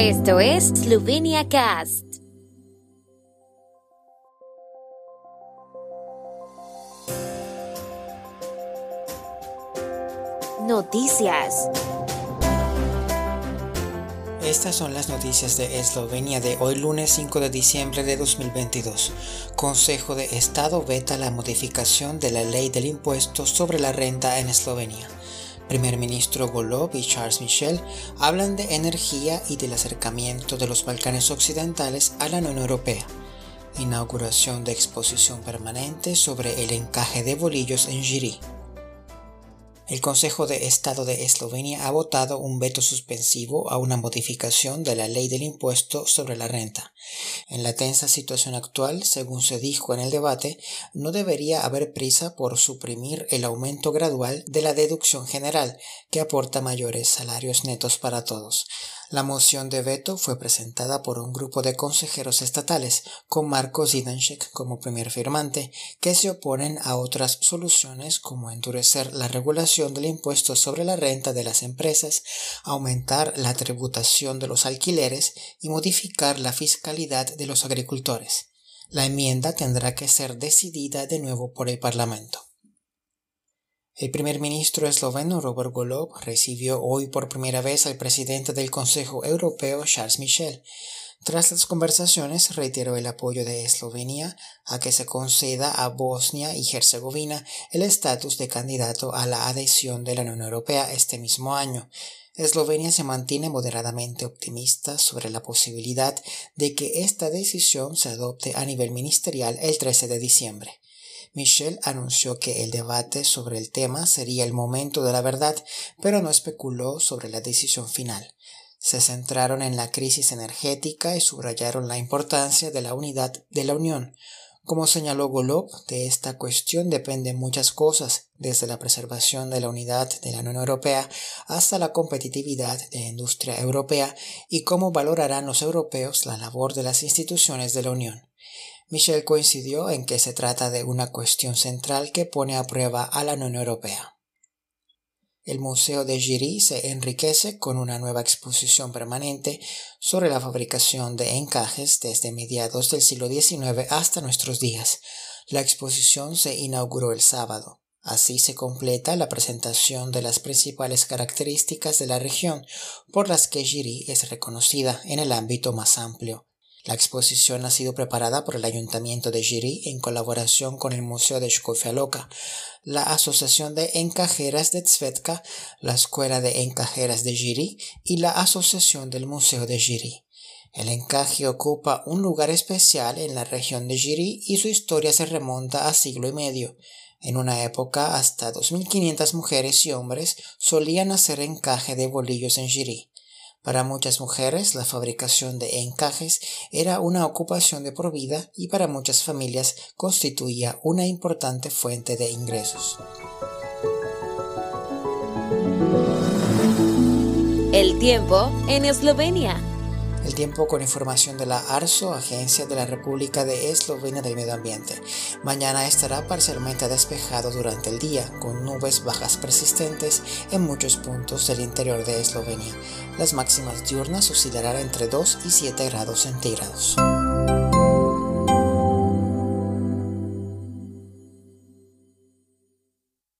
Esto es Slovenia Cast. Noticias. Estas son las noticias de Eslovenia de hoy lunes 5 de diciembre de 2022. Consejo de Estado veta la modificación de la ley del impuesto sobre la renta en Eslovenia. Primer ministro Golob y Charles Michel hablan de energía y del acercamiento de los Balcanes occidentales a la Unión Europea. Inauguración de exposición permanente sobre el encaje de bolillos en Jiri. El Consejo de Estado de Eslovenia ha votado un veto suspensivo a una modificación de la ley del impuesto sobre la renta. En la tensa situación actual, según se dijo en el debate, no debería haber prisa por suprimir el aumento gradual de la deducción general, que aporta mayores salarios netos para todos. La moción de veto fue presentada por un grupo de consejeros estatales, con Marcos Zidanchek como primer firmante, que se oponen a otras soluciones como endurecer la regulación del impuesto sobre la renta de las empresas, aumentar la tributación de los alquileres y modificar la fiscalidad de los agricultores. La enmienda tendrá que ser decidida de nuevo por el Parlamento. El primer ministro esloveno Robert Golob recibió hoy por primera vez al presidente del Consejo Europeo Charles Michel. Tras las conversaciones reiteró el apoyo de Eslovenia a que se conceda a Bosnia y Herzegovina el estatus de candidato a la adhesión de la Unión Europea este mismo año. Eslovenia se mantiene moderadamente optimista sobre la posibilidad de que esta decisión se adopte a nivel ministerial el 13 de diciembre. Michel anunció que el debate sobre el tema sería el momento de la verdad, pero no especuló sobre la decisión final. Se centraron en la crisis energética y subrayaron la importancia de la unidad de la Unión. Como señaló Golob, de esta cuestión dependen muchas cosas, desde la preservación de la unidad de la Unión Europea hasta la competitividad de la industria europea y cómo valorarán los europeos la labor de las instituciones de la Unión. Michel coincidió en que se trata de una cuestión central que pone a prueba a la Unión Europea. El Museo de Jiri se enriquece con una nueva exposición permanente sobre la fabricación de encajes desde mediados del siglo XIX hasta nuestros días. La exposición se inauguró el sábado. Así se completa la presentación de las principales características de la región por las que Jiri es reconocida en el ámbito más amplio. La exposición ha sido preparada por el Ayuntamiento de Jiri en colaboración con el Museo de Škofja Loka, la Asociación de Encajeras de Tvetka, la Escuela de Encajeras de Jiri y la Asociación del Museo de Jiri. El encaje ocupa un lugar especial en la región de Jiri y su historia se remonta a siglo y medio. En una época, hasta 2.500 mujeres y hombres solían hacer encaje de bolillos en Jiri. Para muchas mujeres, la fabricación de encajes era una ocupación de por vida y para muchas familias constituía una importante fuente de ingresos. El tiempo en Eslovenia. El tiempo con información de la ARSO, Agencia de la República de Eslovenia del Medio Ambiente. Mañana estará parcialmente despejado durante el día, con nubes bajas persistentes en muchos puntos del interior de Eslovenia. Las máximas diurnas oscilarán entre 2 y 7 grados centígrados.